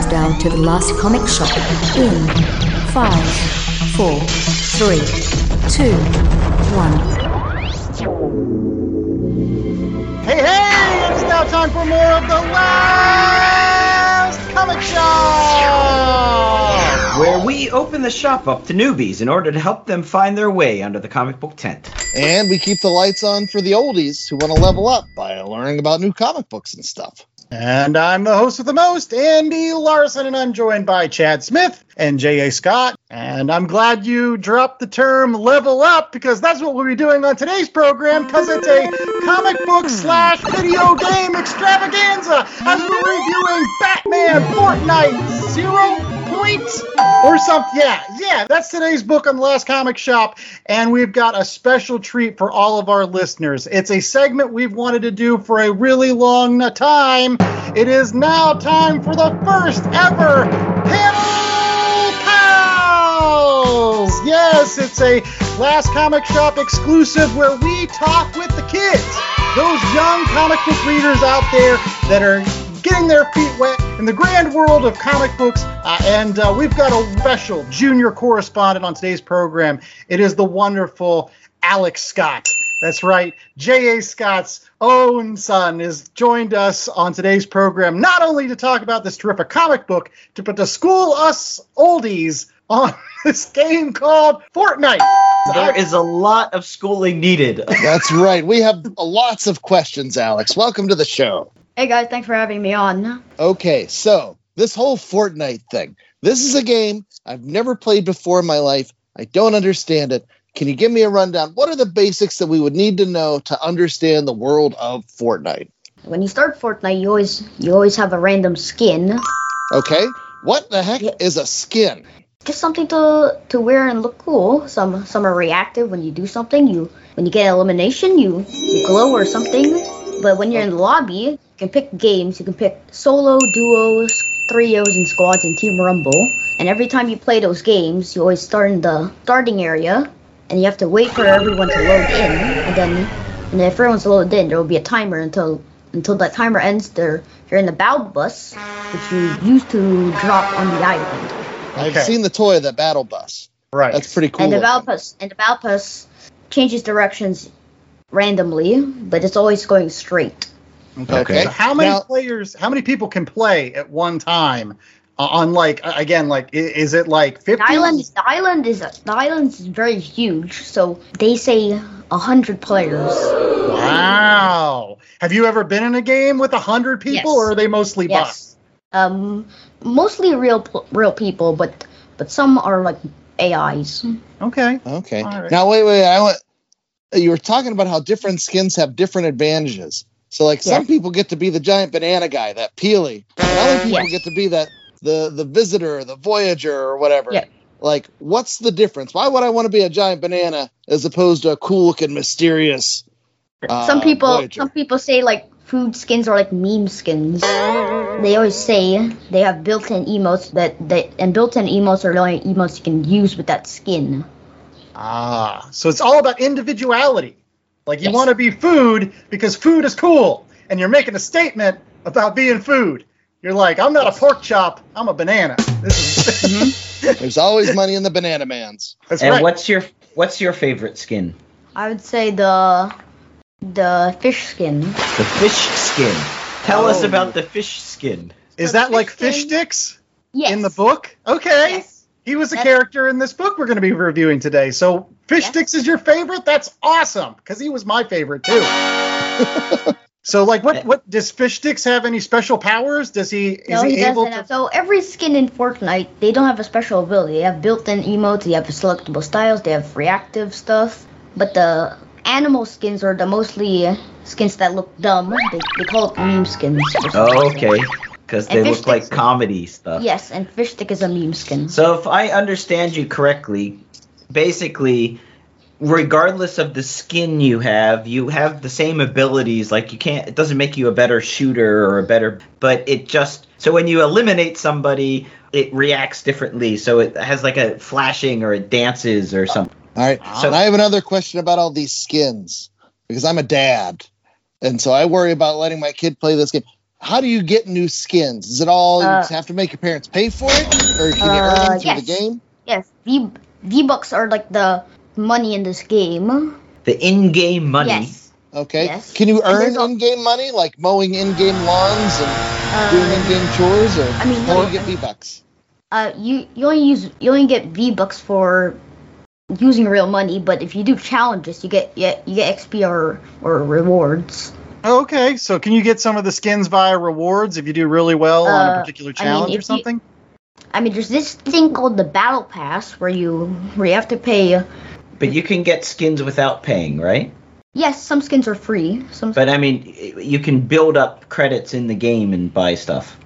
countdown to the Last Comic Shop in 5, 4, 3, 2, 1. Hey, hey! It's now time for more of the Last Comic Shop! Where we open the shop up to newbies in order to help them find their way under the comic book tent. And we keep the lights on for the oldies who want to level up by learning about new comic books and stuff. And I'm the host of the most, Andy Larson, and I'm joined by Chad Smith and J.A. Scott. And I'm glad you dropped the term level up, because that's what we'll be doing on today's program, because it's a comic book / video game extravaganza as we're reviewing Batman Fortnite 0 Point or something. Yeah, that's today's book on the Last Comic Shop, and we've got a special treat for all of our listeners. It's a segment we've wanted to do for a really long time. It is now time for the first ever Panel Pals! Yes, it's a Last Comic Shop exclusive where we talk with the kids, those young comic book readers out there that are getting their feet wet in the grand world of comic books, and we've got a special junior correspondent on today's program. It is the wonderful Alex Scott. That's right, J.A. Scott's own son has joined us on today's program, not only to talk about this terrific comic book, but to school us oldies on this game called Fortnite. There is a lot of schooling needed. That's right. We have lots of questions, Alex. Welcome to the show. Hey guys, thanks for having me on. Okay, so this whole Fortnite thing. This is a game I've never played before in my life. I don't understand it. Can you give me a rundown? What are the basics that we would need to know to understand the world of Fortnite? When you start Fortnite, you always have a random skin. Okay, what the heck is a skin? Just something to wear and look cool. Some are reactive when you do something. When you get elimination, you glow or something. But when you're in the lobby, you can pick games. You can pick solo, duos, trios, and squads, and Team Rumble. And every time you play those games, you always start in the starting area, and you have to wait for everyone to load in. And then if everyone's loaded in, there will be a timer until that timer ends. You're in the battle bus, which you used to drop on the island. Okay. I've seen the toy of the battle bus. Right. That's pretty cool. And the battle bus changes directions randomly, but it's always going straight. Okay. So how many people can play at one time? Is it like 50? The island is very huge, so they say 100 players. Wow. Have you ever been in a game with 100 people, or are they mostly bots? Mostly real people, but some are like AIs. Okay. All right. Now wait. You were talking about how different skins have different advantages. So, some people get to be the giant banana guy, that Peely. And other people get to be that the visitor, the voyager, or whatever. Yeah. Like, what's the difference? Why would I want to be a giant banana as opposed to a cool-looking, mysterious voyager? Some people say, food skins are like meme skins. They always say they have built-in emotes, and built-in emotes are the only emotes you can use with that skin. Ah, so it's all about individuality. You want to be food because food is cool, and you're making a statement about being food. You're like, I'm not a pork chop, I'm a banana. There's always money in the banana man's. That's right. And what's your favorite skin? I would say the fish skin. The fish skin. Tell us about the fish skin. Is that like Fishsticks? Yes. In the book? Okay. Yes. He was a character in this book we're going to be reviewing today. So Fishsticks is your favorite? That's awesome, because he was my favorite, too. So, what does Fishsticks have any special powers? Does he? No, is he able doesn't. To... So every skin in Fortnite, they don't have a special ability. They have built-in emotes, they have selectable styles, they have reactive stuff. But the animal skins are the mostly skins that look dumb. They call it meme skins. Oh, okay. Because they look like comedy stuff. Yes, and Fishstick is a meme skin. So if I understand you correctly, basically, regardless of the skin you have the same abilities. It doesn't make you a better shooter or a better, but it just, so when you eliminate somebody, it reacts differently. So it has a flashing or it dances or something. All right. So I have another question about all these skins, because I'm a dad. And so I worry about letting my kid play this game. How do you get new skins? Is it all you just have to make your parents pay for it, or can you earn them through the game? Yes, V-Bucks are like the money in this game. The in-game money. Yes. Okay. Yes. Can you earn in-game money, like mowing in-game lawns and doing in-game chores, or how do you get V-Bucks? You only get V-Bucks for using real money, but if you do challenges, you get XP or rewards. Okay, so can you get some of the skins via rewards if you do really well on a particular challenge or something? There's this thing called the Battle Pass where you have to pay. But you can get skins without paying, right? Yes, some skins are free. But you can build up credits in the game and buy stuff.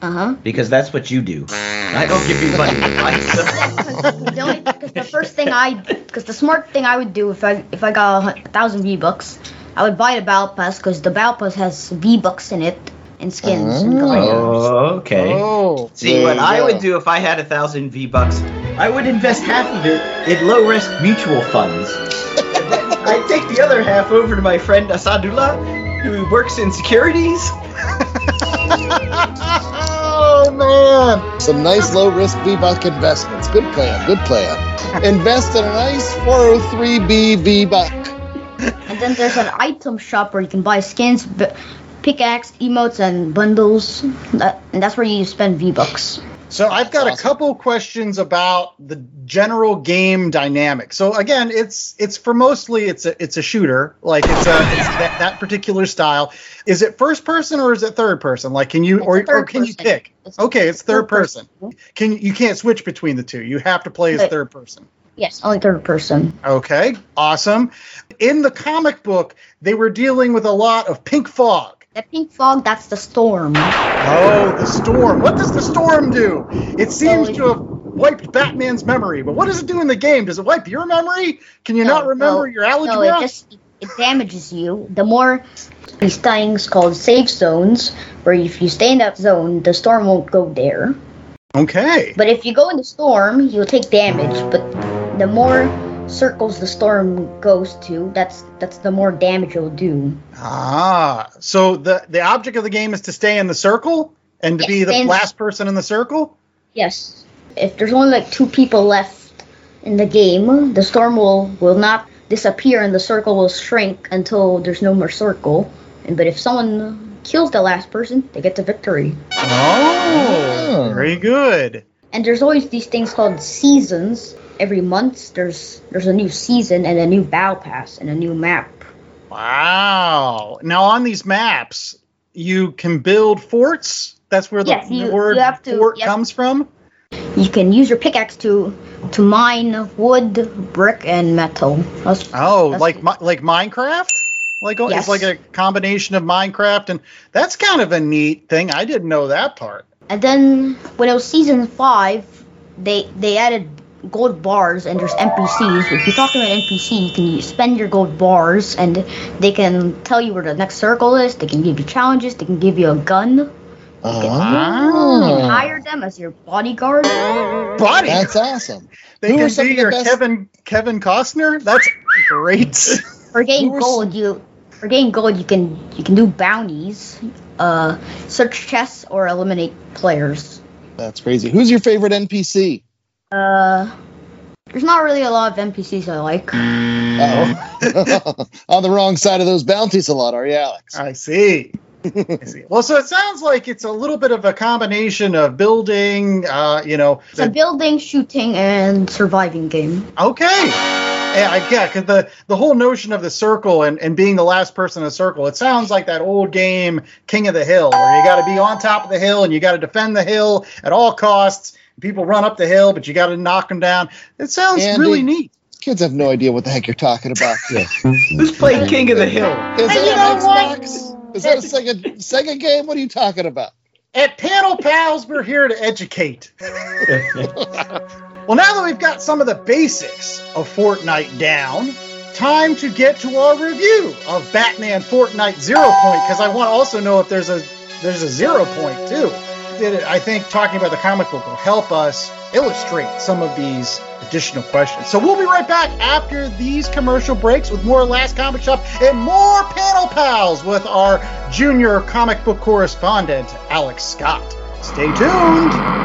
Uh-huh. Because that's what you do. I don't give you money to buy stuff. Because the smart thing I would do if I got 1,000 V-Bucks, I would buy the Battle Pass because the Battle Pass has V-Bucks in it and skins. Oh, okay. Oh, see, what I would do if I had 1,000 V-Bucks, I would invest half of it in low-risk mutual funds. I'd take the other half over to my friend Asadullah, who works in securities. Oh, man. Some nice low-risk V-Buck investments. Good plan, good plan. Invest in a nice 403B V-Buck. And then there's an item shop where you can buy skins, pickaxe, emotes, and bundles. And that's where you spend V-Bucks. So I've got a couple questions about the general game dynamic. So again, it's a shooter, like it's that particular style. Is it first person or is it third person? Like can you pick? Okay, it's third person. You can't switch between the two. You have to play as third person. Yes, only third person. Okay, awesome. In the comic book, they were dealing with a lot of pink fog. The pink fog, that's the storm. Oh, the storm. What does the storm do? It seems to have wiped Batman's memory, but what does it do in the game? Does it wipe your memory? Can you not remember your algebra? No, it damages you. The more these things called safe zones, where if you stay in that zone, the storm won't go there. Okay. But if you go in the storm, you'll take damage, but the more circles the storm goes to, that's the more damage you'll do. Ah, so the object of the game is to stay in the circle and to be the last person in the circle? Yes. If there's only like two people left in the game, the storm will not disappear and the circle will shrink until there's no more circle. But if someone kills the last person, they get the victory. Oh, very good. And there's always these things called seasons. Every month, there's a new season and a new battle pass and a new map. Wow. Now, on these maps, you can build forts? That's where the word fort comes from? You can use your pickaxe to mine wood, brick, and metal. Like Minecraft? It's like a combination of Minecraft. And that's kind of a neat thing. I didn't know that part. And then, when it was Season 5, they added gold bars, and there's NPCs. If you talk to an NPC, you can spend your gold bars, and they can tell you where the next circle is, they can give you challenges, they can give you a gun. You can hire them as your bodyguard. That's awesome. They can be your Kevin Costner? That's great. For getting gold, you can do bounties, search chests, or eliminate players. That's crazy. Who's your favorite NPC? There's not really a lot of NPCs I like. Uh-oh. On the wrong side of those bounties a lot, are you, Alex? I see. Well, so it sounds like it's a little bit of a combination of building, It's a building, shooting, and surviving game. Okay. Yeah, because the whole notion of the circle and being the last person in a circle, it sounds like that old game King of the Hill, where you got to be on top of the hill and you got to defend the hill at all costs. People run up the hill, but you got to knock them down. It sounds really neat. Kids have no idea what the heck you're talking about. Who's playing King of the Hill? Is that an Xbox? Is that a Sega game? What are you talking about? At Panel Pals, we're here to educate. Well, now that we've got some of the basics of Fortnite down, time to get to our review of Batman Fortnite 0 Point, because I want to also know if there's a 0 Point, too. did it. I think talking about the comic book will help us illustrate some of these additional questions. So we'll be right back after these commercial breaks with more Last Comic Shop and more Panel Pals with our junior comic book correspondent, Alex Scott. Stay tuned.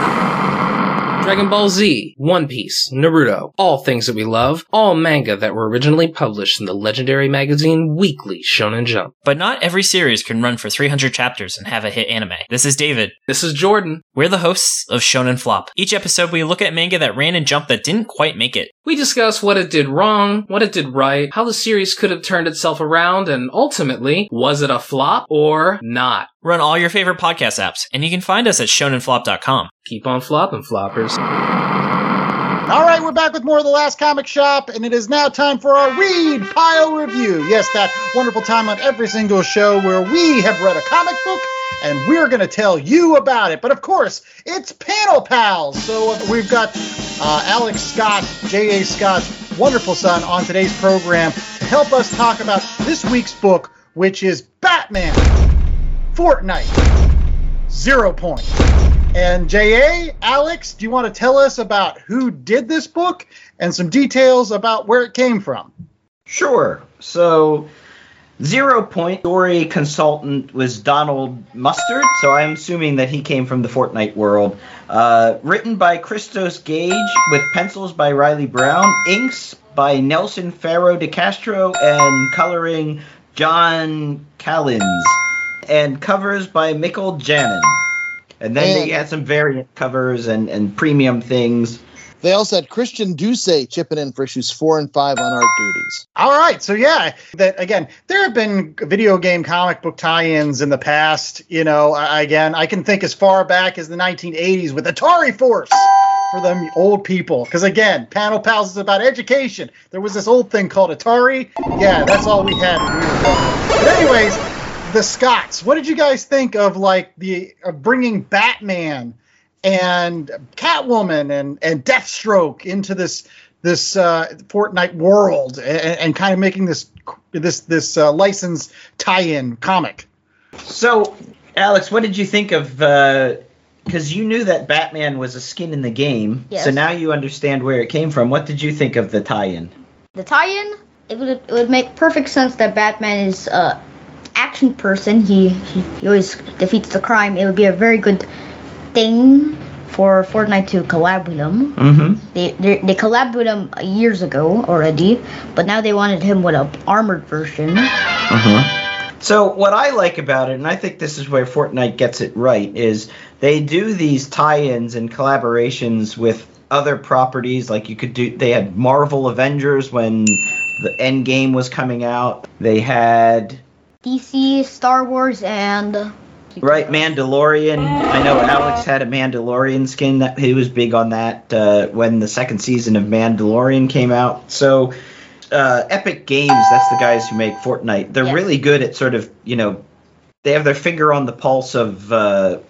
Dragon Ball Z, One Piece, Naruto, all things that we love, all manga that were originally published in the legendary magazine Weekly Shonen Jump. But not every series can run for 300 chapters and have a hit anime. This is David. This is Jordan. We're the hosts of Shonen Flop. Each episode we look at manga that ran in Jump that didn't quite make it. We discuss what it did wrong, what it did right, how the series could have turned itself around, and ultimately, was it a flop or not? Run all your favorite podcast apps, and you can find us at shonenflop.com. Keep on flopping, floppers. All right, we're back with more of the Last Comic Shop, and it is now time for our Read Pile Review. Yes, that wonderful time on every single show where we have read a comic book, and we're going to tell you about it. But of course, it's Panel Pals. So we've got Alex Scott, J.A. Scott's wonderful son, on today's program to help us talk about this week's book, which is Batman Fortnite 0 Point. And J.A., Alex, do you want to tell us about who did this book and some details about where it came from? Sure. So 0 Point story consultant was Donald Mustard, so I'm assuming that he came from the Fortnite world. Written by Christos Gage, with pencils by Riley Brown, inks by Nelson Faro de Castro, and coloring John Callins, and covers by Mickle Janin. And then they had some variant covers and premium things. They also had Christian Ducey chipping in for issues 4 and 5 on art duties. All right. So, yeah, that again, there have been video game comic book tie-ins in the past. You know, again, I can think as far back as the 1980s with Atari Force for them old people. Because, again, Panel Pals is about education. There was this old thing called Atari. Yeah, that's all we had. But anyways, the Scots, what did you guys think of, like, the bringing Batman and Catwoman and Deathstroke into this Fortnite world and kind of making this licensed tie-in comic? So, Alex, what did you think of? Because you knew that Batman was a skin in the game, yes. So now you understand where it came from. What did you think of the tie-in? The tie-in, it would make perfect sense that Batman is action person. He always defeats the crime. It would be a very good thing for Fortnite to collab with him. Mm-hmm. They collabed with him years ago already, but now they wanted him with an armored version. Uh-huh. So what I like about it, and I think this is where Fortnite gets it right, is they do these tie-ins and collaborations with other properties. Like they had Marvel Avengers when the Endgame was coming out. They had DC, Star Wars, and... Right, Mandalorian. I know Alex had a Mandalorian skin. He was big on that when the second season of Mandalorian came out. So Epic Games, that's the guys who make Fortnite. They're really good at sort of, you know, they have their finger on the pulse of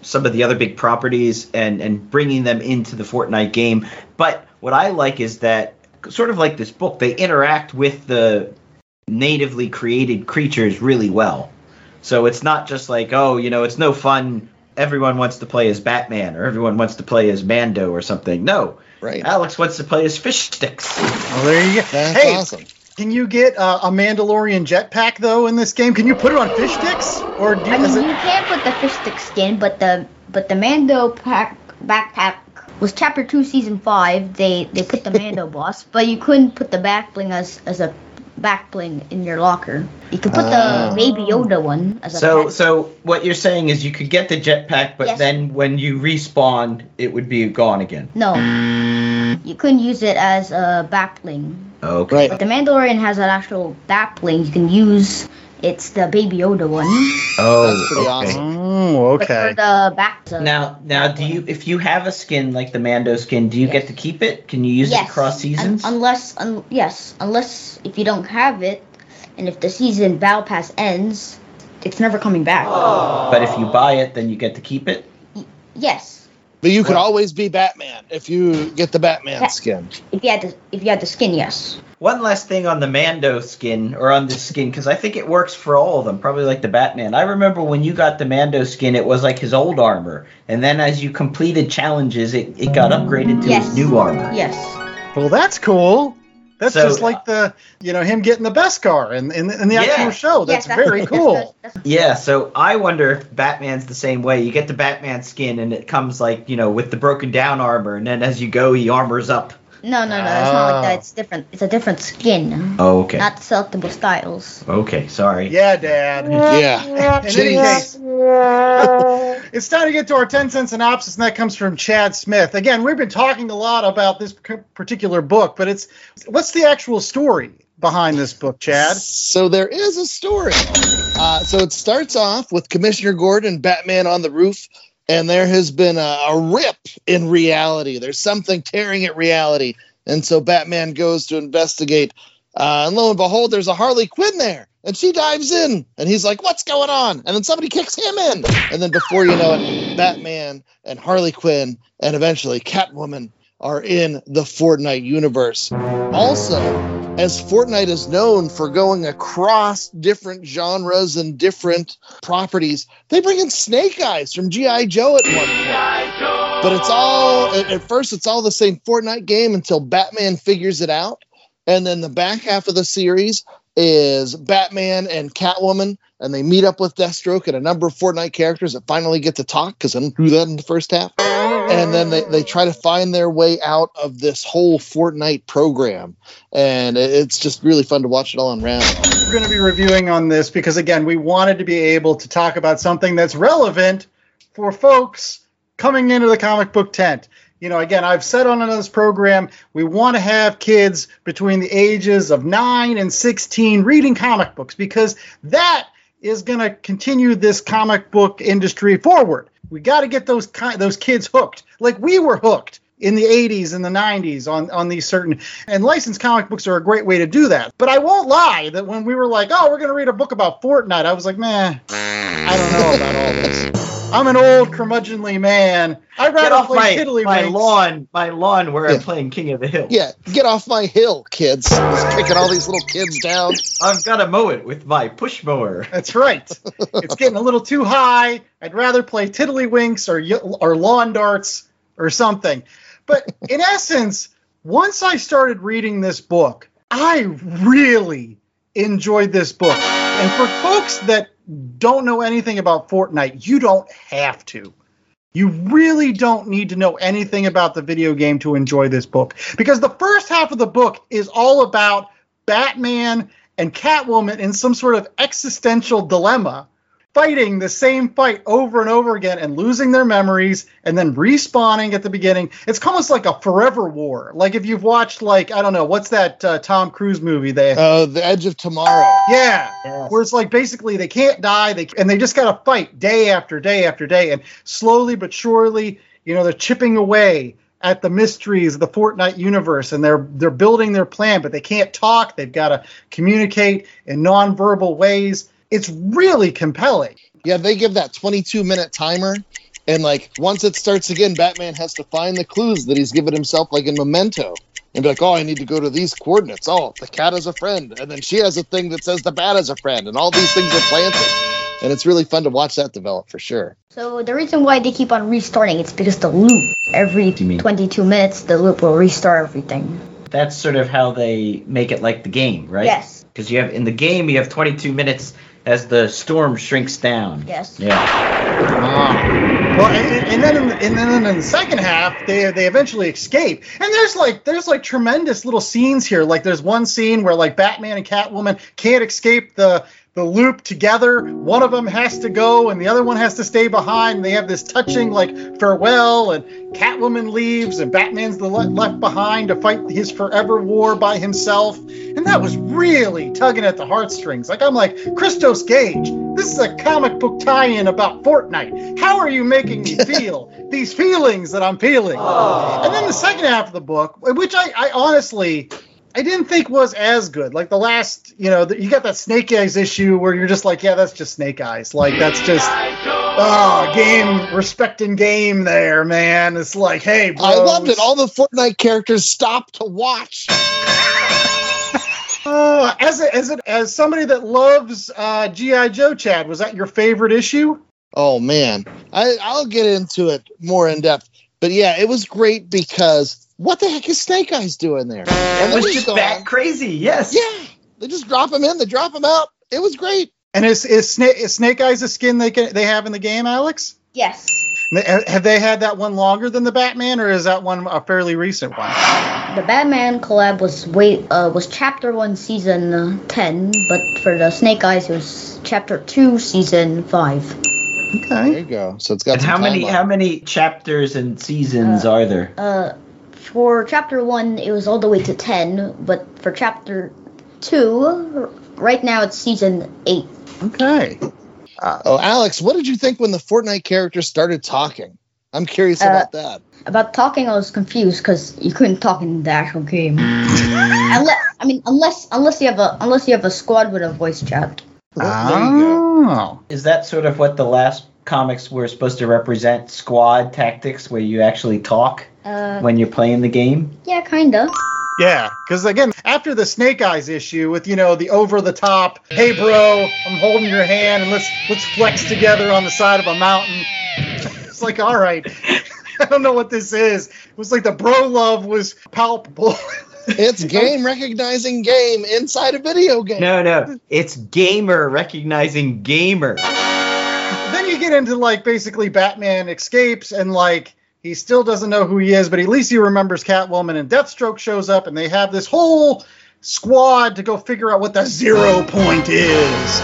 some of the other big properties and bringing them into the Fortnite game. But what I like is that, sort of like this book, they interact with the natively created creatures really well. So it's not just like, oh, you know, it's no fun, everyone wants to play as Batman or everyone wants to play as Mando or something. No. Right. Alex wants to play as Fishsticks. Well, there you go. That's awesome. Can you get a Mandalorian jetpack, though, in this game? Can you put it on Fishsticks? Or do you... I mean, you can put the Fishstick skin, but the Mando backpack was Chapter 2, Season 5. They put the Mando boss, but you couldn't put the back bling as a back bling in your locker. You could put the Baby Yoda one as a pack. So what you're saying is you could get the jetpack, but then when you respawn, it would be gone again. No. You couldn't use it as a back bling. Okay. But the Mandalorian has an actual back bling you can use It's the Baby Yoda one. Oh, that's pretty awesome. Oh, okay. But for the back to now, do you, if you have a skin like the Mando skin, do you get to keep it? Can you use it across seasons? Unless if you don't have it, and if the season battle pass ends, it's never coming back. Oh. But if you buy it, then you get to keep it. Yes. But you could always be Batman if you get the Batman skin. If you had the skin, yes. One last thing on the Mando skin, or on this skin, because I think it works for all of them, probably like the Batman. I remember when you got the Mando skin, it was like his old armor. And then as you completed challenges, it got upgraded to his new armor. Yes. Well, that's cool. That's just like the, him getting the Beskar in the actual show. That's very cool. Yeah, so I wonder if Batman's the same way. You get the Batman skin and it comes like, with the broken down armor. And then as you go, he armors up. No, it's not like that. It's different. It's a different skin. Oh, okay. Not selectable styles. Okay, sorry. Yeah, Dad. Yeah. In any case, it's time to get to our 10-cent synopsis, and that comes from Chad Smith. Again, we've been talking a lot about this particular book, but what's the actual story behind this book, Chad? So there is a story. So it starts off with Commissioner Gordon, Batman on the roof. And there has been a rip in reality. There's something tearing at reality. And so Batman goes to investigate. And lo and behold, there's a Harley Quinn there. And she dives in. And he's like, what's going on? And then somebody kicks him in. And then before you know it, Batman and Harley Quinn and eventually Catwoman are in the Fortnite universe. Also, as Fortnite is known for going across different genres and different properties, they bring in Snake Eyes from G.I. Joe at one point. But at first it's all the same Fortnite game until Batman figures it out. And then the back half of the series is Batman and Catwoman, and they meet up with Deathstroke and a number of Fortnite characters that finally get to talk, because I didn't do that in the first half. And then they try to find their way out of this whole Fortnite program. And it's just really fun to watch it all unravel. We're going to be reviewing on this because, again, we wanted to be able to talk about something that's relevant for folks coming into the comic book tent. Again, I've said on another program, we want to have kids between the ages of 9 and 16 reading comic books, because that is going to continue this comic book industry forward. We got to get those kids hooked, like we were hooked in the 80s and the 90s on these certain, and licensed comic books are a great way to do that. But I won't lie that when we were like, oh, we're going to read a book about Fortnite, I was like, meh, I don't know about all this. I'm an old curmudgeonly man. I'd rather play tiddlywinks. My lawn where I'm playing King of the Hill. Yeah, get off my hill, kids. Just kicking all these little kids down. I've got to mow it with my push mower. That's right. It's getting a little too high. I'd rather play tiddlywinks or lawn darts or something. But in essence, once I started reading this book, I really enjoyed this book. And for folks that don't know anything about Fortnite, you don't have to. You really don't need to know anything about the video game to enjoy this book, because the first half of the book is all about Batman and Catwoman in some sort of existential dilemma, fighting the same fight over and over again and losing their memories and then respawning at the beginning. It's almost like a forever war. Like if you've watched, like, I don't know, what's that Tom Cruise movie? The Edge of Tomorrow. Yeah. Yes. Where it's like basically they can't die. They just got to fight day after day after day. And slowly but surely, they're chipping away at the mysteries of the Fortnite universe, and they're building their plan, but they can't talk. They've got to communicate in nonverbal ways. It's really compelling. Yeah, they give that 22-minute timer, and like once it starts again, Batman has to find the clues that he's given himself, like in Memento, and be like, oh, I need to go to these coordinates. Oh, the cat is a friend, and then she has a thing that says the bat is a friend, and all these things are planted, and it's really fun to watch that develop for sure. So the reason why they keep on restarting, it's because the loop, every 22 minutes, the loop will restart everything. That's sort of how they make it like the game, right? Yes. Because in the game, you have 22 minutes as the storm shrinks down. Yes. Yeah. Well, and then in the second half, they eventually escape. And there's like tremendous little scenes here. Like there's one scene where like Batman and Catwoman can't escape the the loop together. One of them has to go and the other one has to stay behind. They have this touching like farewell, and Catwoman leaves and Batman's left behind to fight his forever war by himself. And that was really tugging at the heartstrings. Like, I'm like, Christos Gage, this is a comic book tie-in about Fortnite. How are you making me feel these feelings that I'm feeling? Aww. And then the second half of the book, which I honestly... I didn't think was as good. Like the last, you got that Snake Eyes issue where you're just like, yeah, that's just Snake Eyes. Like that's just, respecting game there, man. It's like, hey, bro. I loved it. All the Fortnite characters stopped to watch. As somebody that loves G.I. Joe, Chad, was that your favorite issue? Oh man, I'll get into it more in depth. But yeah, it was great because. What the heck is Snake Eyes doing there? That was just bat crazy, yes. Yeah, they just drop him in, they drop him out. It was great. And is Snake Eyes a skin they have in the game, Alex? Yes. Have they had that one longer than the Batman, or is that one a fairly recent one? The Batman collab was Chapter 1, Season 10, but for the Snake Eyes, it was Chapter 2, Season 5. Okay. There you go. So it's got and some how many chapters and seasons are there? For Chapter 1, it was all the way to 10, but for Chapter 2, right now it's Season 8. Okay. Alex, what did you think when the Fortnite characters started talking? I'm curious about that. About talking, I was confused because you couldn't talk in the actual game. Unless you have a squad with a voice chat. There you go. Is that sort of what the last comics were supposed to represent? Squad tactics where you actually talk? When you're playing the game? Yeah, kind of. Yeah, because again, after the Snake Eyes issue with, the over-the-top, hey, bro, I'm holding your hand, and let's flex together on the side of a mountain. It's like, all right, I don't know what this is. It was like the bro love was palpable. It's game recognizing game inside a video game. No, it's gamer recognizing gamer. Then you get into, basically Batman escapes and, he still doesn't know who he is, but at least he remembers Catwoman, and Deathstroke shows up, and they have this whole squad to go figure out what the 0 point is.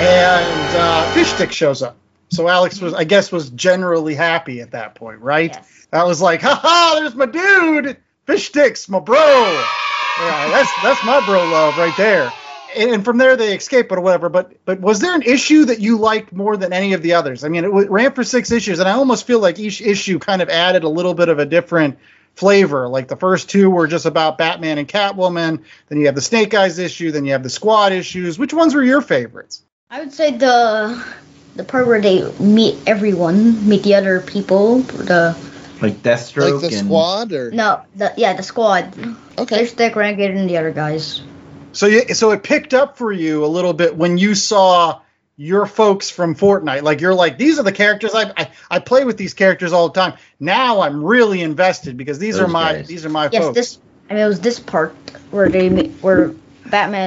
And Fishsticks shows up. So Alex was generally happy at that point, right? Yes. I was like, ha-ha, there's my dude! Fishsticks, my bro! Yeah, that's my bro love right there. And from there they escape or whatever. But was there an issue that you liked more than any of the others? I mean, it ran for 6 issues, and I almost feel like each issue kind of added a little bit of a different flavor. Like the first 2 were just about Batman and Catwoman. Then you have the Snake Eyes issue. Then you have the squad issues. Which ones were your favorites? I would say the part where they meet the other people. Like Deathstroke, like the squad, or no? The squad. Okay. There's Dick Rankin and the other guys. So it picked up for you a little bit when you saw your folks from Fortnite. Like, you're like, these are the characters I play with these characters all the time. Now I'm really invested because these are my folks. It was this part where Batman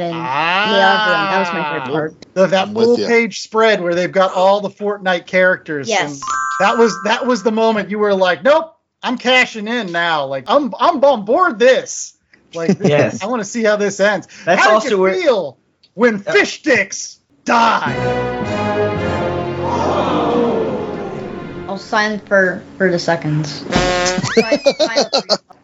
and that was my favorite part. That full page spread where they've got all the Fortnite characters. Yes, that was the moment you were like, nope, I'm cashing in now. Like, I'm on board this. Like, yes. I want to see how this ends. How did you feel when Fishsticks died? I was silent for the seconds.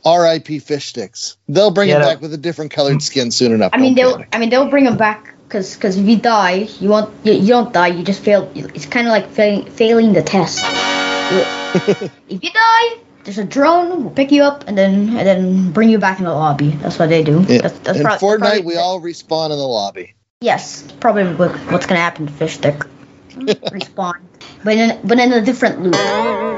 R.I.P. Fishsticks. They'll bring him back with a different colored skin soon enough. They'll bring him back because if you die, you don't die. You just fail. It's kind of like failing the test. If you die, there's a drone. We'll pick you up and then bring you back in the lobby. That's what they do. Yeah. That's Fortnite, we all respawn in the lobby. Yes, probably what's going to happen to Fishstick. Respawn, but in a different loop.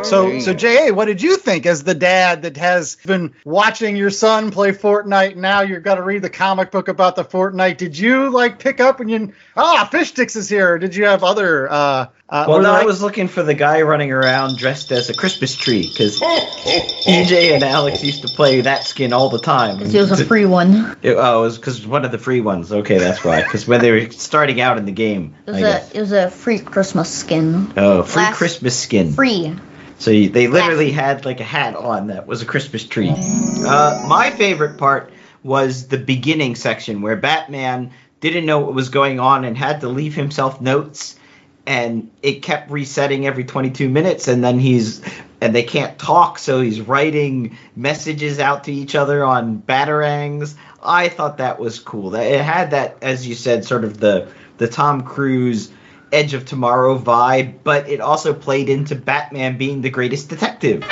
So J.A., what did you think as the dad that has been watching your son play Fortnite? And now you're going to read the comic book about the Fortnite. Did you pick up and Fishsticks is here? Or did you have other? I was looking for the guy running around dressed as a Christmas tree because EJ and Alex used to play that skin all the time. It was a free one. It was because one of the free ones. Okay, that's why. Because when they were starting out in the game, it was a free Christmas skin. Oh, free Christmas skin. Free. So they literally had a hat on that was a Christmas tree. My favorite part was the beginning section where Batman didn't know what was going on and had to leave himself notes, and it kept resetting every 22 minutes, and then they can't talk, so he's writing messages out to each other on batarangs. I thought that was cool. It had that, as you said, sort of the Tom Cruise Edge of Tomorrow vibe, but it also played into Batman being the greatest detective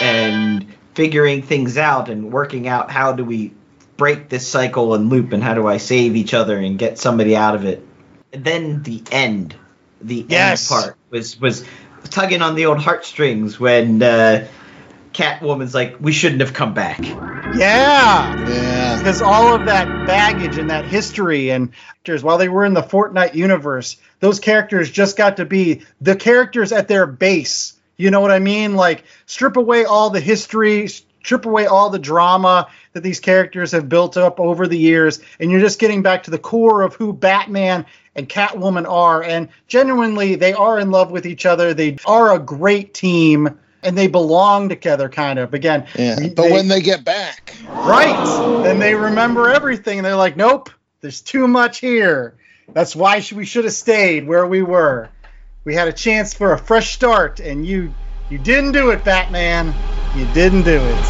and figuring things out and working out how do we break this cycle and loop and how do I save each other and get somebody out of it. And then the end part was tugging on the old heartstrings when Catwoman's like, we shouldn't have come back. Yeah. Because all of that baggage and that history and characters, while they were in the Fortnite universe, those characters just got to be the characters at their base. You know what I mean? Like, strip away all the history, strip away all the drama that these characters have built up over the years, and you're just getting back to the core of who Batman and Catwoman are. And genuinely, they are in love with each other. They are a great team, and they belong together, kind of. Again, yeah, but when they get back. Right. Then they remember everything, and they're like, nope, there's too much here. That's why we should have stayed where we were. We had a chance for a fresh start, and you didn't do it, Batman. You didn't do it.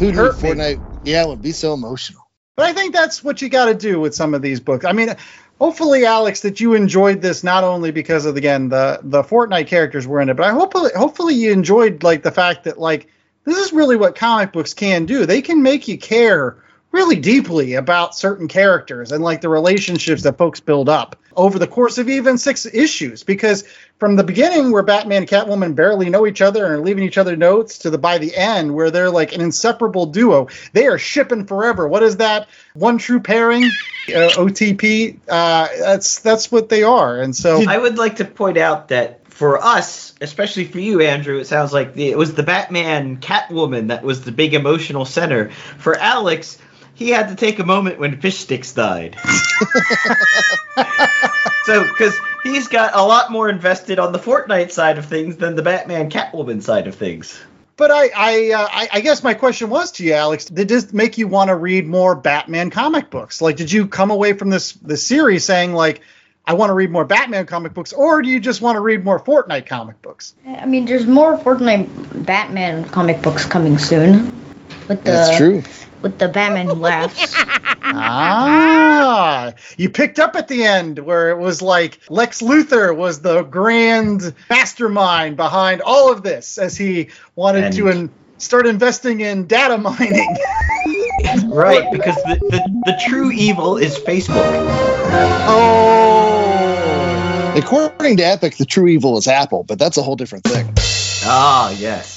Who knew Fortnite? Yeah, it would be so emotional. But I think that's what you got to do with some of these books. I mean, hopefully, Alex, that you enjoyed this not only because of, again, the Fortnite characters were in it, but I hopefully you enjoyed, like, the fact that, like, this is really what comic books can do. They can make you care really deeply about certain characters and, like, the relationships that folks build up over the course of even 6 issues. Because from the beginning, where Batman and Catwoman barely know each other and are leaving each other notes, to by the end, where they're like an inseparable duo, they are shipping forever. What is that? One true pairing, OTP. That's what they are. And so I would like to point out that for us, especially for you, Andrew, it sounds like it was the Batman Catwoman that was the big emotional center. For Alex, he had to take a moment when Fishsticks died. So, because he's got a lot more invested on the Fortnite side of things than the Batman Catwoman side of things. But I guess my question was to you, Alex, did this make you want to read more Batman comic books? Like, did you come away from this series saying, like, I want to read more Batman comic books, or do you just want to read more Fortnite comic books? I mean, there's more Fortnite Batman comic books coming soon. That's true. With the Batman Who Laughs. You picked up at the end where it was like Lex Luthor was the grand mastermind behind all of this as he wanted to start investing in data mining. Right, because the true evil is Facebook. Oh! According to Epic, the true evil is Apple, but that's a whole different thing. Ah, yes.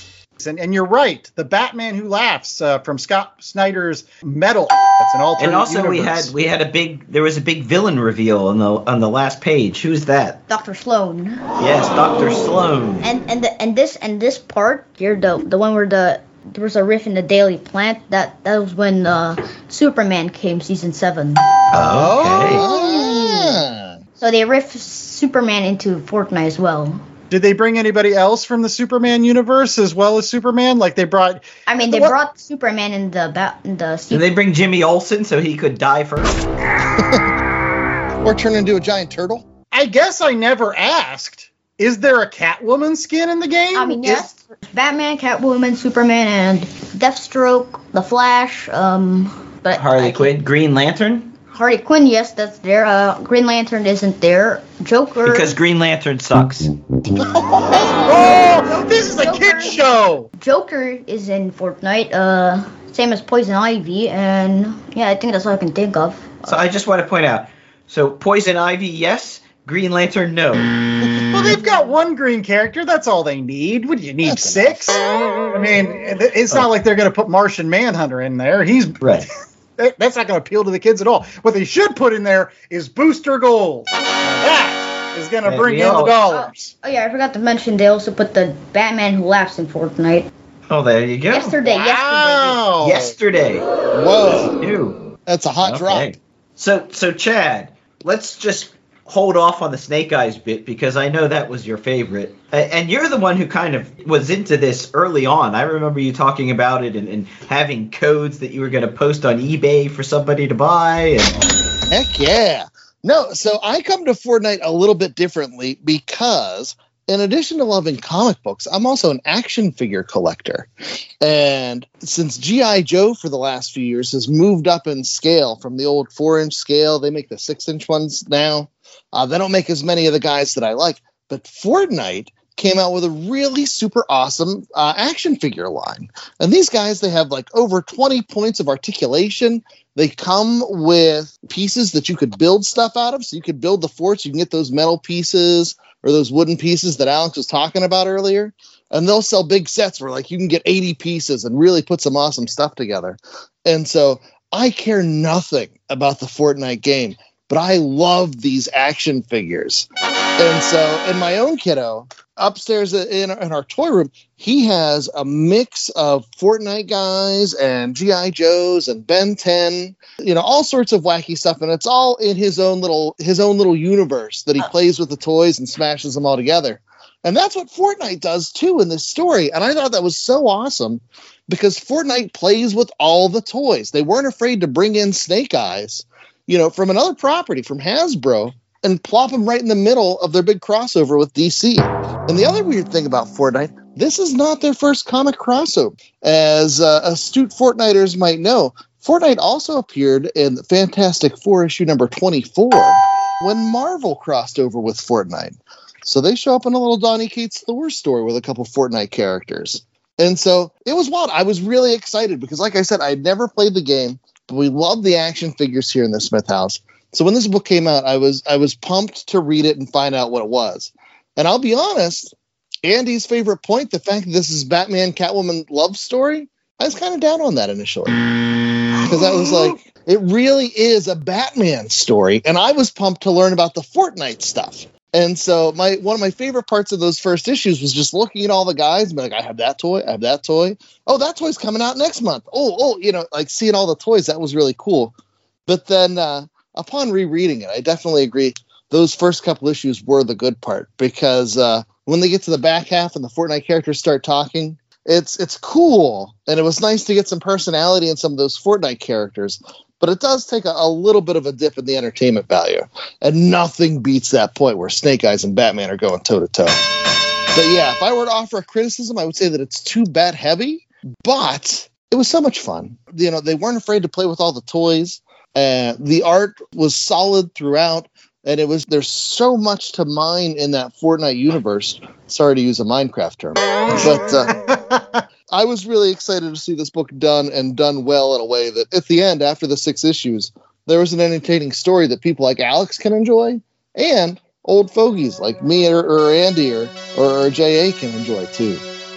And you're right. The Batman Who Laughs from Scott Snyder's Metal. That's an alternate universe. And also we had there was a big villain reveal on the last page. Who's that? Dr. Sloan. Yes, Dr. Sloan. And this part here, the one where there was a riff in the Daily Plant. That was when Superman came, season 7. Oh. Okay. Yeah. So they riff Superman into Fortnite as well. Did they bring anybody else from the Superman universe as well as Superman? Like, they brought... I mean, they brought Superman in the Did they bring Jimmy Olsen so he could die first? Or turn into a giant turtle? I guess I never asked. Is there a Catwoman skin in the game? I mean, yes. Batman, Catwoman, Superman, and Deathstroke, The Flash, but Harley Quinn, Green Lantern? Harley Quinn, yes, that's there. Green Lantern isn't there. Joker. Because Green Lantern sucks. Oh, this is a kid show. Joker is in Fortnite, same as Poison Ivy, and yeah, I think that's all I can think of. So I just want to point out, so Poison Ivy, yes, Green Lantern, no. Well, they've got one green character, that's all they need. What do you need, 6? I mean, it's not like they're going to put Martian Manhunter in there. He's... Right. That's not going to appeal to the kids at all. What they should put in there is Booster Gold. That is going to bring in the dollars. Oh, yeah, I forgot to mention they also put the Batman Who Laughs in Fortnite. Oh, there you go. Yesterday. Whoa. Ew. That's a hot drop. So, Chad, let's just hold off on the Snake Eyes bit because I know that was your favorite. And you're the one who kind of was into this early on. I remember you talking about it and having codes that you were going to post on eBay for somebody to buy. And heck yeah. No, so I come to Fortnite a little bit differently because in addition to loving comic books, I'm also an action figure collector. And since G.I. Joe for the last few years has moved up in scale from the old 4-inch scale, they make the 6-inch ones now. They don't make as many of the guys that I like. But Fortnite came out with a really super awesome action figure line. And these guys, they have like over 20 points of articulation. They come with pieces that you could build stuff out of. So you could build the forts. You can get those metal pieces or those wooden pieces that Alex was talking about earlier. And they'll sell big sets where like you can get 80 pieces and really put some awesome stuff together. And so I care nothing about the Fortnite game, but I love these action figures. And so in my own kiddo, upstairs in our toy room, he has a mix of Fortnite guys and G.I. Joes and Ben 10, you know, all sorts of wacky stuff. And it's all in his own little universe that he plays with the toys and smashes them all together. And that's what Fortnite does, too, in this story. And I thought that was so awesome because Fortnite plays with all the toys. They weren't afraid to bring in Snake Eyes, you know, from another property, from Hasbro, and plop them right in the middle of their big crossover with DC. And the other weird thing about Fortnite, this is not their first comic crossover. As astute Fortniters might know, Fortnite also appeared in Fantastic Four issue number 24 when Marvel crossed over with Fortnite. So they show up in a little Donny Cates Thor story with a couple Fortnite characters. And so it was wild. I was really excited because, like I said, I had never played the game. But we love the action figures here in the Smith house. So when this book came out, I was pumped to read it and find out what it was. And I'll be honest, Andy's favorite point, the fact that this is Batman Catwoman love story, I was kind of down on that initially. Because I was like, it really is a Batman story. And I was pumped to learn about the Fortnite stuff. And so one of my favorite parts of those first issues was just looking at all the guys and being like, I have that toy, I have that toy. Oh, that toy's coming out next month. Oh, you know, like seeing all the toys, that was really cool. But then upon rereading it, I definitely agree those first couple issues were the good part because when they get to the back half and the Fortnite characters start talking, it's cool. And it was nice to get some personality in some of those Fortnite characters. But it does take a little bit of a dip in the entertainment value. And nothing beats that point where Snake Eyes and Batman are going toe-to-toe. But yeah, if I were to offer a criticism, I would say that it's too bat-heavy. But it was so much fun. You know, they weren't afraid to play with all the toys. The art was solid throughout. And there's so much to mine in that Fortnite universe. Sorry to use a Minecraft term. But... I was really excited to see this book done and done well in a way that at the end, after the 6 issues, there was an entertaining story that people like Alex can enjoy and old fogies like me or Andy or J.A. can enjoy too.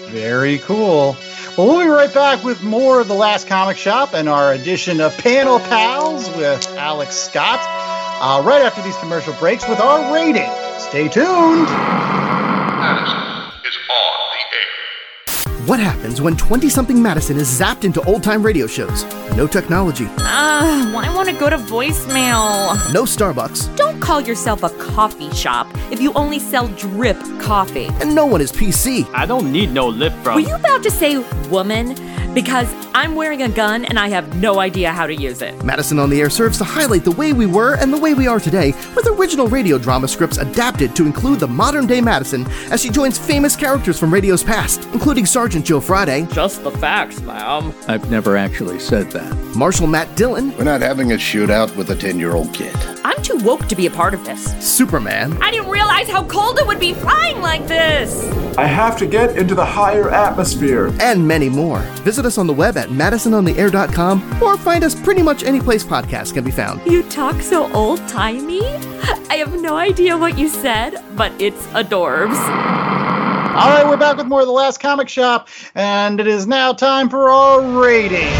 Very cool. Well, we'll be right back with more of The Last Comic Shop and our edition of Panel Pals with Alex Scott right after these commercial breaks with our rating. Stay tuned. Madison is on the air. What happens when 20-something Madison is zapped into old-time radio shows? No technology. I want to go to voicemail. No Starbucks. Don't call yourself a coffee shop if you only sell drip coffee. And no one is PC. I don't need no lip from... Were you about to say woman? Because I'm wearing a gun and I have no idea how to use it. Madison on the Air serves to highlight the way we were and the way we are today with original radio drama scripts adapted to include the modern-day Madison as she joins famous characters from radio's past, including Sergeant Joe Friday. Just the facts, ma'am. I've never actually said that. Marshal Matt Dillon. We're not having a shootout with a 10-year-old kid. I'm too woke to be a part of this. Superman. I didn't realize how cold it would be flying like this. I have to get into the higher atmosphere. And many more. Visit us on the web at madisonontheair.com or find us pretty much any place podcasts can be found. You talk so old-timey. I have no idea what you said, but it's adorbs. All right, we're back with more of The Last Comic Shop, and it is now time for our rating,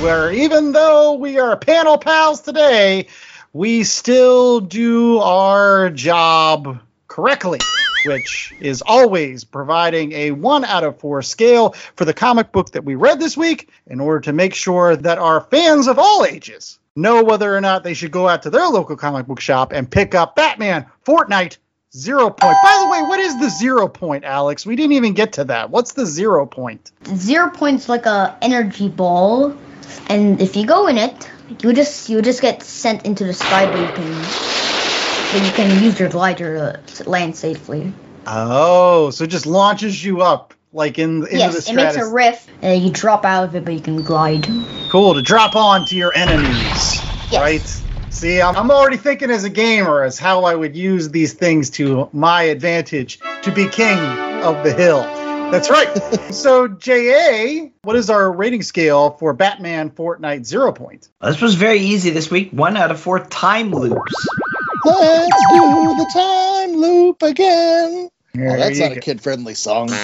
where even though we are panel pals today, we still do our job correctly, which is always providing a 1 out of 4 scale for the comic book that we read this week in order to make sure that our fans of all ages know whether or not they should go out to their local comic book shop and pick up Batman Fortnite 0 Point. By the way, what is the 0 Point, Alex? We didn't even get to that. What's the 0 Point? 0 Point's like a energy ball, and if you go in it, you just get sent into the sky where you can use your glider to land safely. Oh, so it just launches you up. Like into the stratosphere. Yes, it makes a rift. You drop out of it, but you can glide. Cool, to drop on to your enemies, yes. Right? See, I'm already thinking as a gamer as how I would use these things to my advantage to be king of the hill. That's right. So, J.A., what is our rating scale for Batman Fortnite 0 Point? This was very easy this week. 1 out of 4 time loops. Let's do the time loop again. Oh, that's not a kid-friendly song. But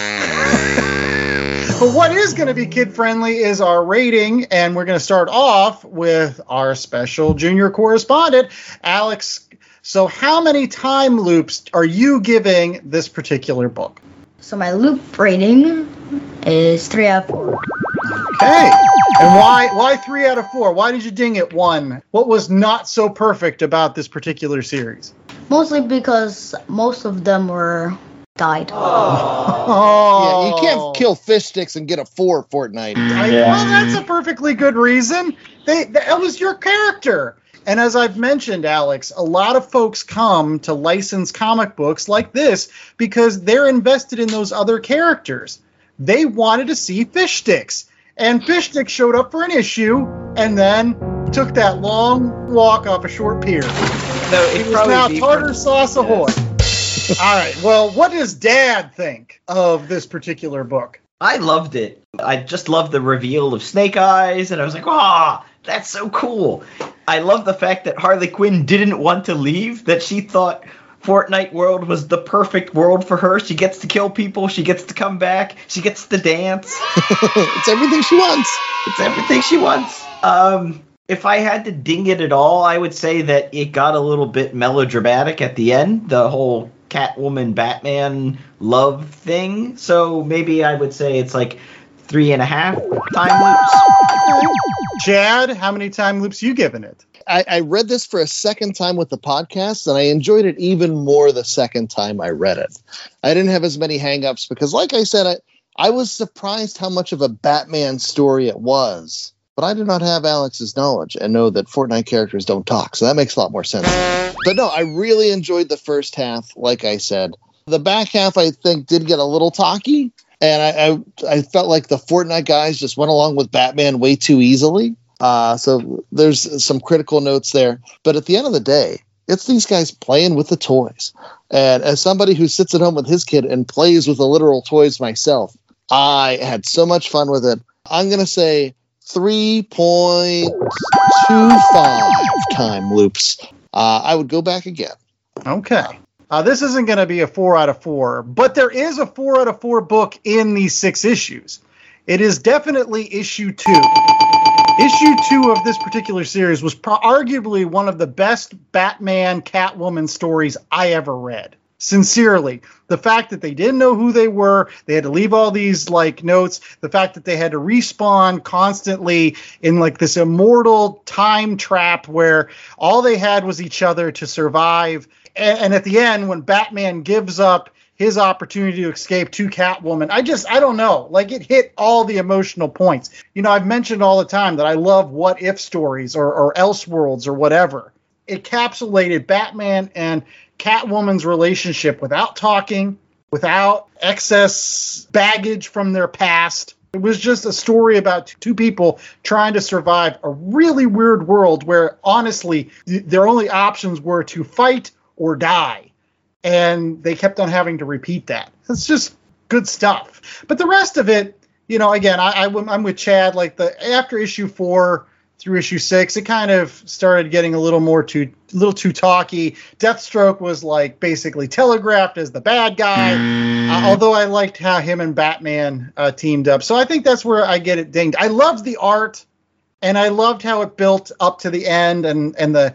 what is going to be kid-friendly is our rating, and we're going to start off with our special junior correspondent, Alex. So how many time loops are you giving this particular book? So my loop rating is 3 out of 4. Okay. And why 3 out of 4? Why did you ding it 1? What was not so perfect about this particular series? Mostly because most of them were... died. Oh. Yeah, you can't kill Fishsticks and get a 4 Fortnite. Yeah. Well, that's a perfectly good reason. That was your character. And as I've mentioned, Alex, a lot of folks come to licensed comic books like this because they're invested in those other characters. They wanted to see Fishsticks. And Fishsticks showed up for an issue and then took that long walk off a short pier. No, it was now tartar sauce ahoy. Yes. All right. Well, what does Dad think of this particular book? I loved it. I just loved the reveal of Snake Eyes, and I was like, ah, that's so cool. I love the fact that Harley Quinn didn't want to leave, that she thought Fortnite World was the perfect world for her. She gets to kill people. She gets to come back. She gets to dance. It's everything she wants. It's everything she wants. If I had to ding it at all, I would say that it got a little bit melodramatic at the end, the whole Catwoman, Batman love thing. So maybe I would say it's like 3.5 time loops. Chad, how many time loops you given it? I read this for a second time with the podcast, and I enjoyed it even more the second time I read it. I didn't have as many hangups because, like I said, I was surprised how much of a Batman story it was. But I do not have Alex's knowledge and know that Fortnite characters don't talk, so that makes a lot more sense. But no, I really enjoyed the first half, like I said. The back half, I think, did get a little talky, and I felt like the Fortnite guys just went along with Batman way too easily. So there's some critical notes there. But at the end of the day, it's these guys playing with the toys. And as somebody who sits at home with his kid and plays with the literal toys myself, I had so much fun with it. I'm going to say 3.25 time loops. I would go back again. Okay. This isn't going to be a 4 out of 4, but there is a 4 out of 4 book in these 6 issues. It is definitely issue 2. Issue 2 of this particular series was arguably one of the best Batman Catwoman stories I ever read. Sincerely, the fact that they didn't know who they were, they had to leave all these like notes, the fact that they had to respawn constantly in like this immortal time trap where all they had was each other to survive. And at the end, when Batman gives up his opportunity to escape to Catwoman, I don't know, like it hit all the emotional points. You know, I've mentioned all the time that I love what if stories or Elseworlds or whatever. It encapsulated Batman and Catwoman's relationship without talking, without excess baggage from their past. It was just a story about two people trying to survive a really weird world where, honestly, their only options were to fight or die. And they kept on having to repeat that. It's just good stuff. But the rest of it, you know, again, I'm with Chad. Like after issue 4 through issue 6, it kind of started getting a little too talky. Deathstroke was like basically telegraphed as the bad guy, although I liked how him and Batman teamed up. So I think that's where I get it dinged. I loved the art, and I loved how it built up to the end, and the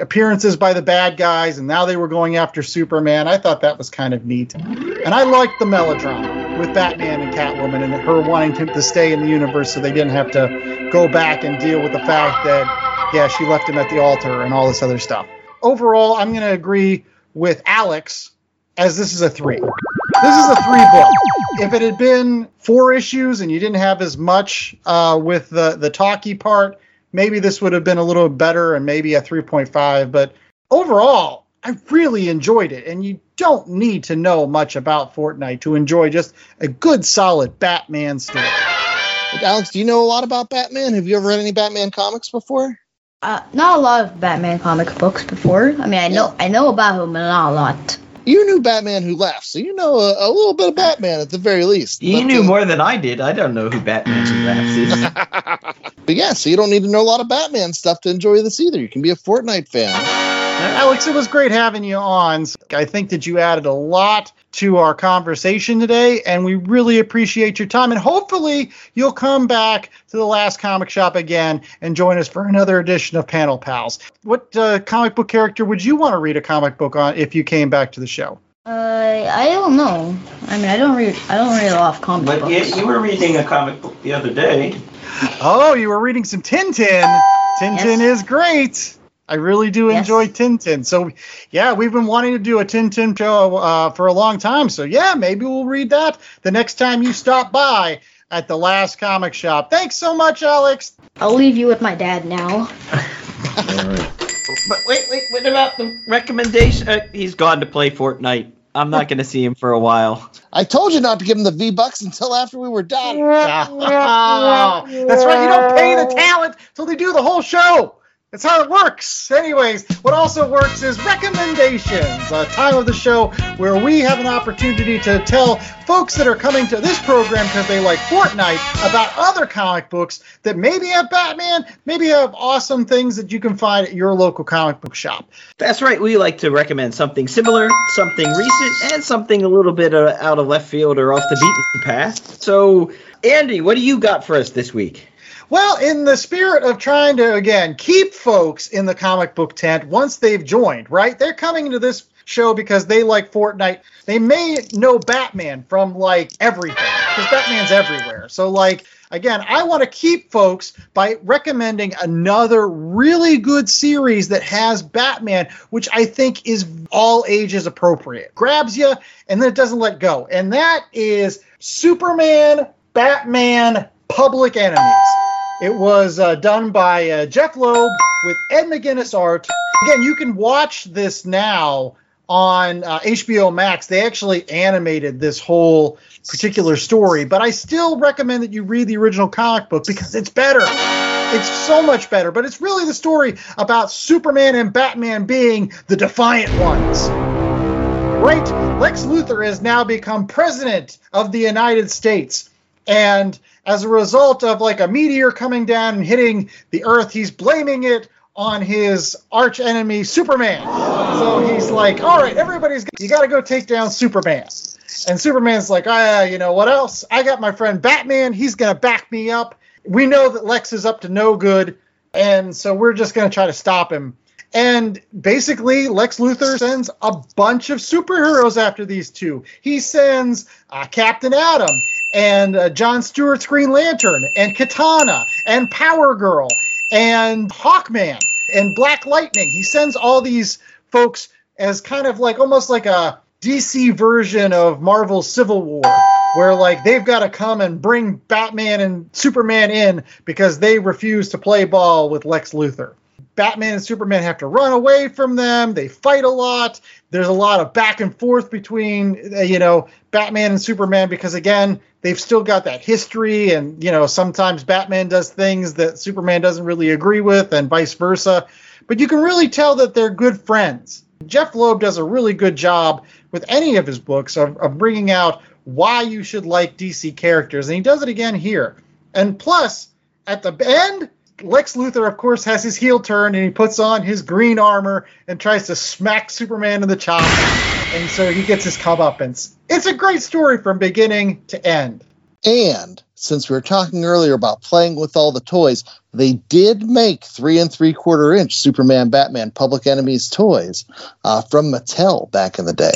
appearances by the bad guys, and now they were going after Superman. I thought that was kind of neat, and I liked the melodrama with Batman and Catwoman and her wanting to stay in the universe so they didn't have to go back and deal with the fact that yeah, she left him at the altar and all this other stuff. Overall, I'm going to agree with Alex as this is a 3. This is a 3 book. If it had been 4 issues and you didn't have as much with the talky part, maybe this would have been a little better and maybe a 3.5. But overall, I really enjoyed it. And you don't need to know much about Fortnite to enjoy just a good, solid Batman story. Alex, do you know a lot about Batman? Have you ever read any Batman comics before? Not a lot of Batman comic books before. I mean, I know about him, but not a lot. You knew Batman Who Laughs, so you know a little bit of Batman at the very least. You knew more than I did. I don't know who Batman Who Laughs is. But yeah, so you don't need to know a lot of Batman stuff to enjoy this either. You can be a Fortnite fan. Alex, it was great having you on. I think that you added a lot to our conversation today, and we really appreciate your time. And hopefully you'll come back to the Last Comic Shop again and join us for another edition of Panel Pals. What comic book character would you want to read a comic book on if you came back to the show? I don't know. I mean, I don't read a lot of comic books. But you were reading a comic book the other day. Oh, you were reading some Tintin. Tintin is great. I really do enjoy Tintin. So, yeah, we've been wanting to do a Tintin show for a long time. So, yeah, maybe we'll read that the next time you stop by at the Last Comic Shop. Thanks so much, Alex. I'll leave you with my dad now. All right. But wait, what about the recommendation? He's gone to play Fortnite. I'm not going to see him for a while. I told you not to give him the V-Bucks until after we were done. That's right. You don't pay the talent till they do the whole show. That's how it works. Anyways, what also works is recommendations, a time of the show where we have an opportunity to tell folks that are coming to this program because they like Fortnite about other comic books that maybe have Batman, maybe have awesome things that you can find at your local comic book shop. That's right. We like to recommend something similar, something recent, and something a little bit out of left field or off the beaten path. So, Andy, what do you got for us this week? Well, in the spirit of trying to, again, keep folks in the comic book tent once they've joined, right? They're coming into this show because they like Fortnite. They may know Batman from, like, everything, because Batman's everywhere. So, like, again, I want to keep folks by recommending another really good series that has Batman, which I think is all ages appropriate. Grabs you, and then it doesn't let go. And that is Superman, Batman, Public Enemies. It was done by Jeff Loeb with Ed McGuinness art. Again, you can watch this now on HBO Max. They actually animated this whole particular story, but I still recommend that you read the original comic book because it's better. It's so much better, but it's really the story about Superman and Batman being the defiant ones. Right? Lex Luthor has now become president of the United States, and as a result of like a meteor coming down and hitting the earth, he's blaming it on his arch enemy, Superman. So he's like, all right, you got to go take down Superman. And Superman's like, you know what else? I got my friend Batman. He's going to back me up. We know that Lex is up to no good. And so we're just going to try to stop him. And basically, Lex Luthor sends a bunch of superheroes after these two. He sends Captain Atom and John Stewart's Green Lantern and Katana and Power Girl and Hawkman and Black Lightning. He sends all these folks as kind of like almost like a DC version of Marvel's Civil War, where like they've got to come and bring Batman and Superman in because they refuse to play ball with Lex Luthor. Batman and Superman have to run away from them. They fight a lot. There's a lot of back and forth between, Batman and Superman because, again, they've still got that history. And, sometimes Batman does things that Superman doesn't really agree with and vice versa. But you can really tell that they're good friends. Jeff Loeb does a really good job with any of his books of bringing out why you should like DC characters. And he does it again here. And plus, at the end, Lex Luthor, of course, has his heel turn, and he puts on his green armor and tries to smack Superman in the chops, and so he gets his comeuppance. It's a great story from beginning to end. And since we were talking earlier about playing with all the toys, they did make 3 3/4-inch Superman Batman Public Enemies toys from Mattel back in the day.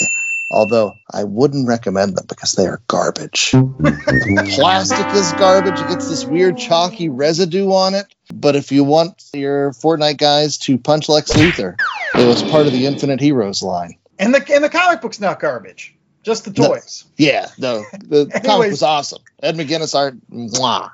Although I wouldn't recommend them because they are garbage. The plastic is garbage. It gets this weird chalky residue on it. But if you want your Fortnite guys to punch Lex Luthor, it was part of the Infinite Heroes line. And the comic book's not garbage. Just the toys. No, yeah, no. The comic was awesome. Ed McGuinness art. Mwah.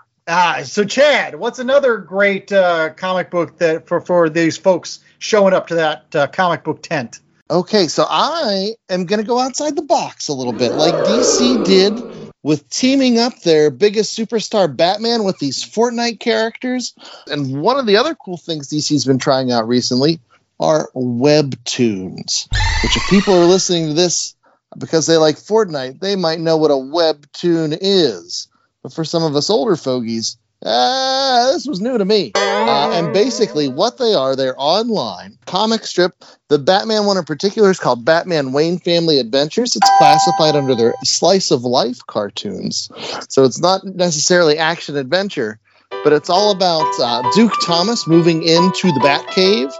So Chad, what's another great comic book that for these folks showing up to that comic book tent? Okay, so I am going to go outside the box a little bit, like DC did with teaming up their biggest superstar Batman with these Fortnite characters. And one of the other cool things DC's been trying out recently are webtoons, which if people are listening to this because they like Fortnite, they might know what a webtoon is. But for some of us older fogies, this was new to me. And basically what they are, they're online comic strip. The Batman one in particular is called Batman Wayne Family Adventures. It's classified under their slice of life cartoons. So it's not necessarily action adventure, but it's all about Duke Thomas moving into the Batcave.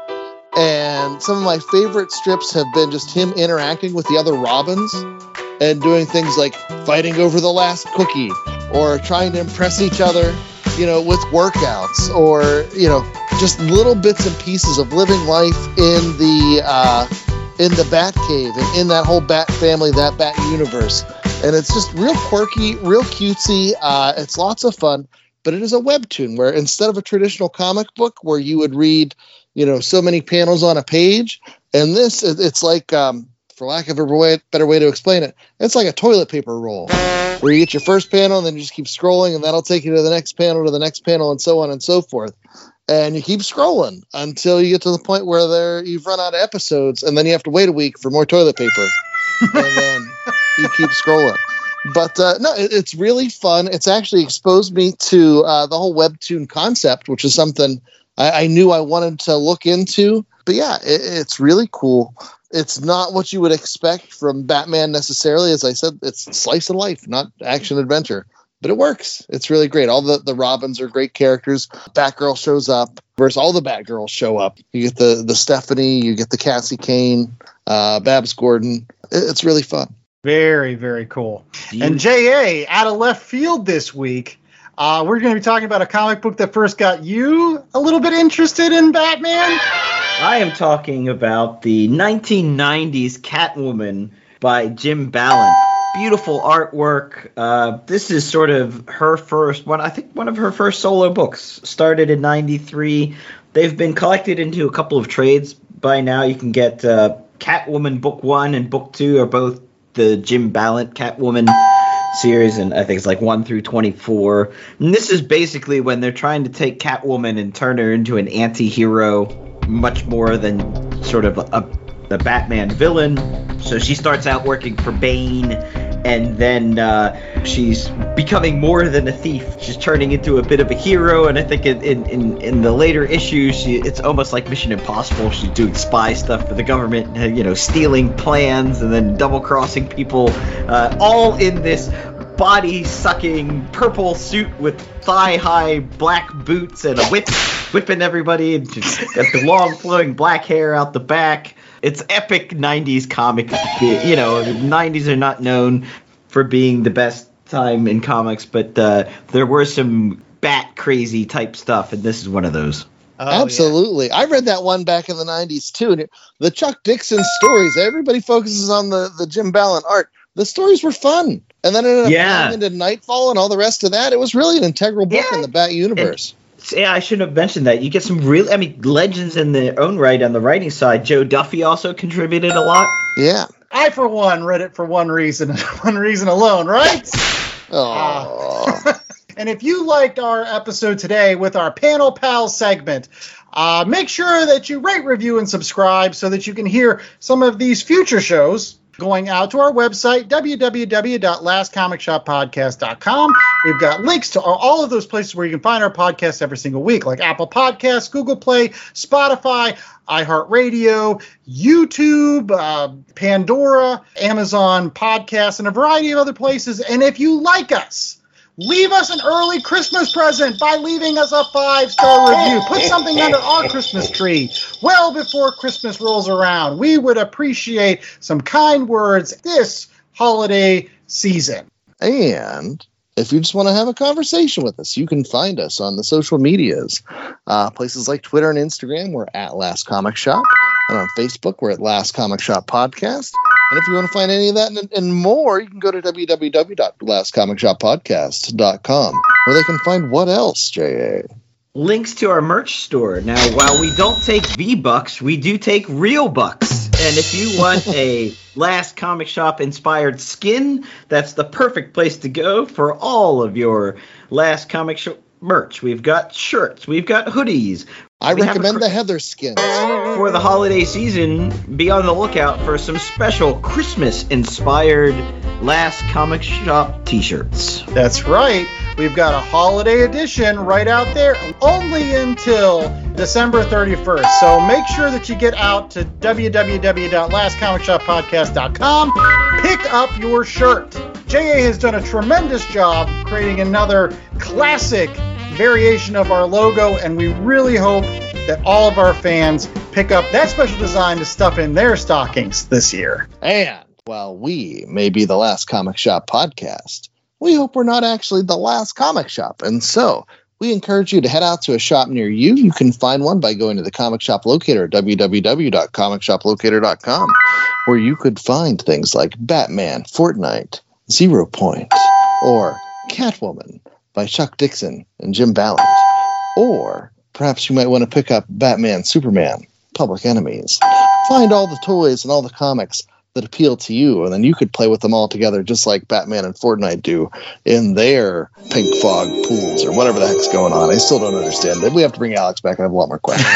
And some of my favorite strips have been just him interacting with the other Robins and doing things like fighting over the last cookie or trying to impress each other, you know, with workouts or, you know, just little bits and pieces of living life in the Batcave and in that whole Bat family, that Bat universe. And it's just real quirky, real cutesy. It's lots of fun, but it is a webtoon where instead of a traditional comic book where you would read, you know, so many panels on a page. And this, it's like, for lack of a better way to explain it, it's like a toilet paper roll where you get your first panel and then you just keep scrolling and that'll take you to the next panel, and so on and so forth. And you keep scrolling until you get to the point where you've run out of episodes and then you have to wait a week for more toilet paper. And then you keep scrolling. But no, it's really fun. It's actually exposed me to the whole webtoon concept, which is something I knew I wanted to look into, but yeah, it's really cool. It's not what you would expect from Batman necessarily. As I said, it's slice of life, not action adventure, but it works. It's really great. All the Robins are great characters. Batgirl shows up. Of course, all the Batgirls show up. You get the Stephanie, you get the Cassie Kane, Babs Gordon. It's really fun. Very, very cool. And J.A., out of left field this week, we're going to be talking about a comic book that first got you a little bit interested in Batman. I am talking about the 1990s Catwoman by Jim Balent. Beautiful artwork. This is sort of her first one. I think one of her first solo books, started in 93. They've been collected into a couple of trades by now. You can get Catwoman Book 1 and Book 2 are both the Jim Balent Catwoman series, and I think it's like 1 through 24. And this is basically when they're trying to take Catwoman and turn her into an anti-hero much more than sort of the Batman villain. So she starts out working for Bane, and then she's becoming more than a thief. She's turning into a bit of a hero, and I think in the later issues, it's almost like Mission Impossible. She's doing spy stuff for the government, you know, stealing plans and then double-crossing people, all in this body-sucking purple suit with thigh-high black boots and a whip, whipping everybody, and just got the long, flowing black hair out the back. It's epic 90s comic, you know, the 90s are not known for being the best time in comics, but there were some bat-crazy type stuff, and this is one of those. Oh, absolutely. Yeah. I read that one back in the 90s, too. And the Chuck Dixon stories, everybody focuses on the Jim Balent art. The stories were fun. And then it ended up into Nightfall and all the rest of that. It was really an integral book in the Bat universe. Yeah, I shouldn't have mentioned that. You get some real, legends in their own right on the writing side. Joe Duffy also contributed a lot. Yeah. I, for one, read it for one reason alone, right? Oh. And if you liked our episode today with our Panel Pals segment, make sure that you rate, review, and subscribe so that you can hear some of these future shows. Going out to our website, www.lastcomicshoppodcast.com. We've got links to all of those places where you can find our podcast every single week, like Apple Podcasts, Google Play, Spotify, iHeartRadio, YouTube, Pandora, Amazon Podcasts, and a variety of other places. And if you like us, Leave us an early Christmas present by leaving us a 5-star review. Put something under our Christmas tree well before Christmas rolls around. We would appreciate some kind words this holiday season. And if you just want to have a conversation with us, you can find us on the social medias. Places like Twitter and Instagram, we're at Last Comic Shop. And on Facebook, we're at Last Comic Shop Podcast. And if you want to find any of that and more, you can go to www.lastcomicshoppodcast.com, where they can find what else, J.A.? Links to our merch store. Now, while we don't take V-Bucks, we do take real bucks. And if you want a Last Comic Shop-inspired skin, that's the perfect place to go for all of your Last Comic Shop merch. We've got shirts. We've got hoodies. We recommend the Heather skins. For the holiday season, be on the lookout for some special Christmas-inspired Last Comic Shop t-shirts. That's right. We've got a holiday edition right out there only until December 31st. So make sure that you get out to www.lastcomicshoppodcast.com. Pick up your shirt. J.A. has done a tremendous job creating another classic variation of our logo, and we really hope that all of our fans pick up that special design to stuff in their stockings this year. And while we may be the Last Comic Shop Podcast, we hope we're not actually the last comic shop, and so we encourage you to head out to a shop near you. You can find one by going to the Comic Shop Locator at www.comicshoplocator.com, where you could find things like Batman Fortnite 0 Point, or Catwoman by Chuck Dixon and Jim Balent, or perhaps you might want to pick up Batman, Superman, Public Enemies. Find all the toys and all the comics that appeal to you, and then you could play with them all together just like Batman and Fortnite do in their pink fog pools or whatever the heck's going on. I still don't understand. Maybe we have to bring Alex back. I have a lot more questions.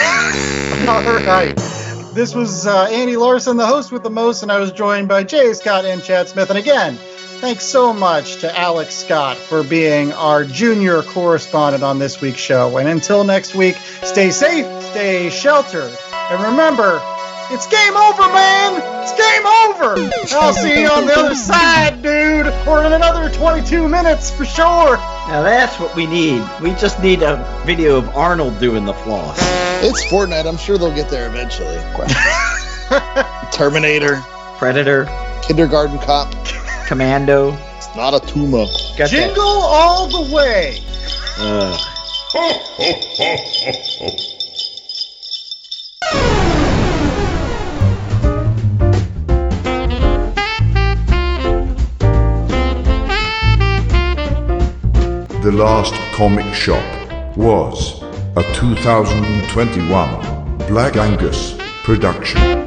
All right. This was Andy Larson, the host with the most, and I was joined by J.A. Scott and Chad Smith. And again, thanks so much to Alex Scott for being our junior correspondent on this week's show. And until next week, stay safe, stay sheltered, and remember, it's game over, man! It's game over! I'll see you on the other side, dude! Or in another 22 minutes, for sure! Now that's what we need. We just need a video of Arnold doing the floss. It's Fortnite. I'm sure they'll get there eventually. Terminator. Predator. Kindergarten Cop. Commando. It's not a tumor. Jingle that. All the way. The Last Comic Shop was a 2021 Black Angus production.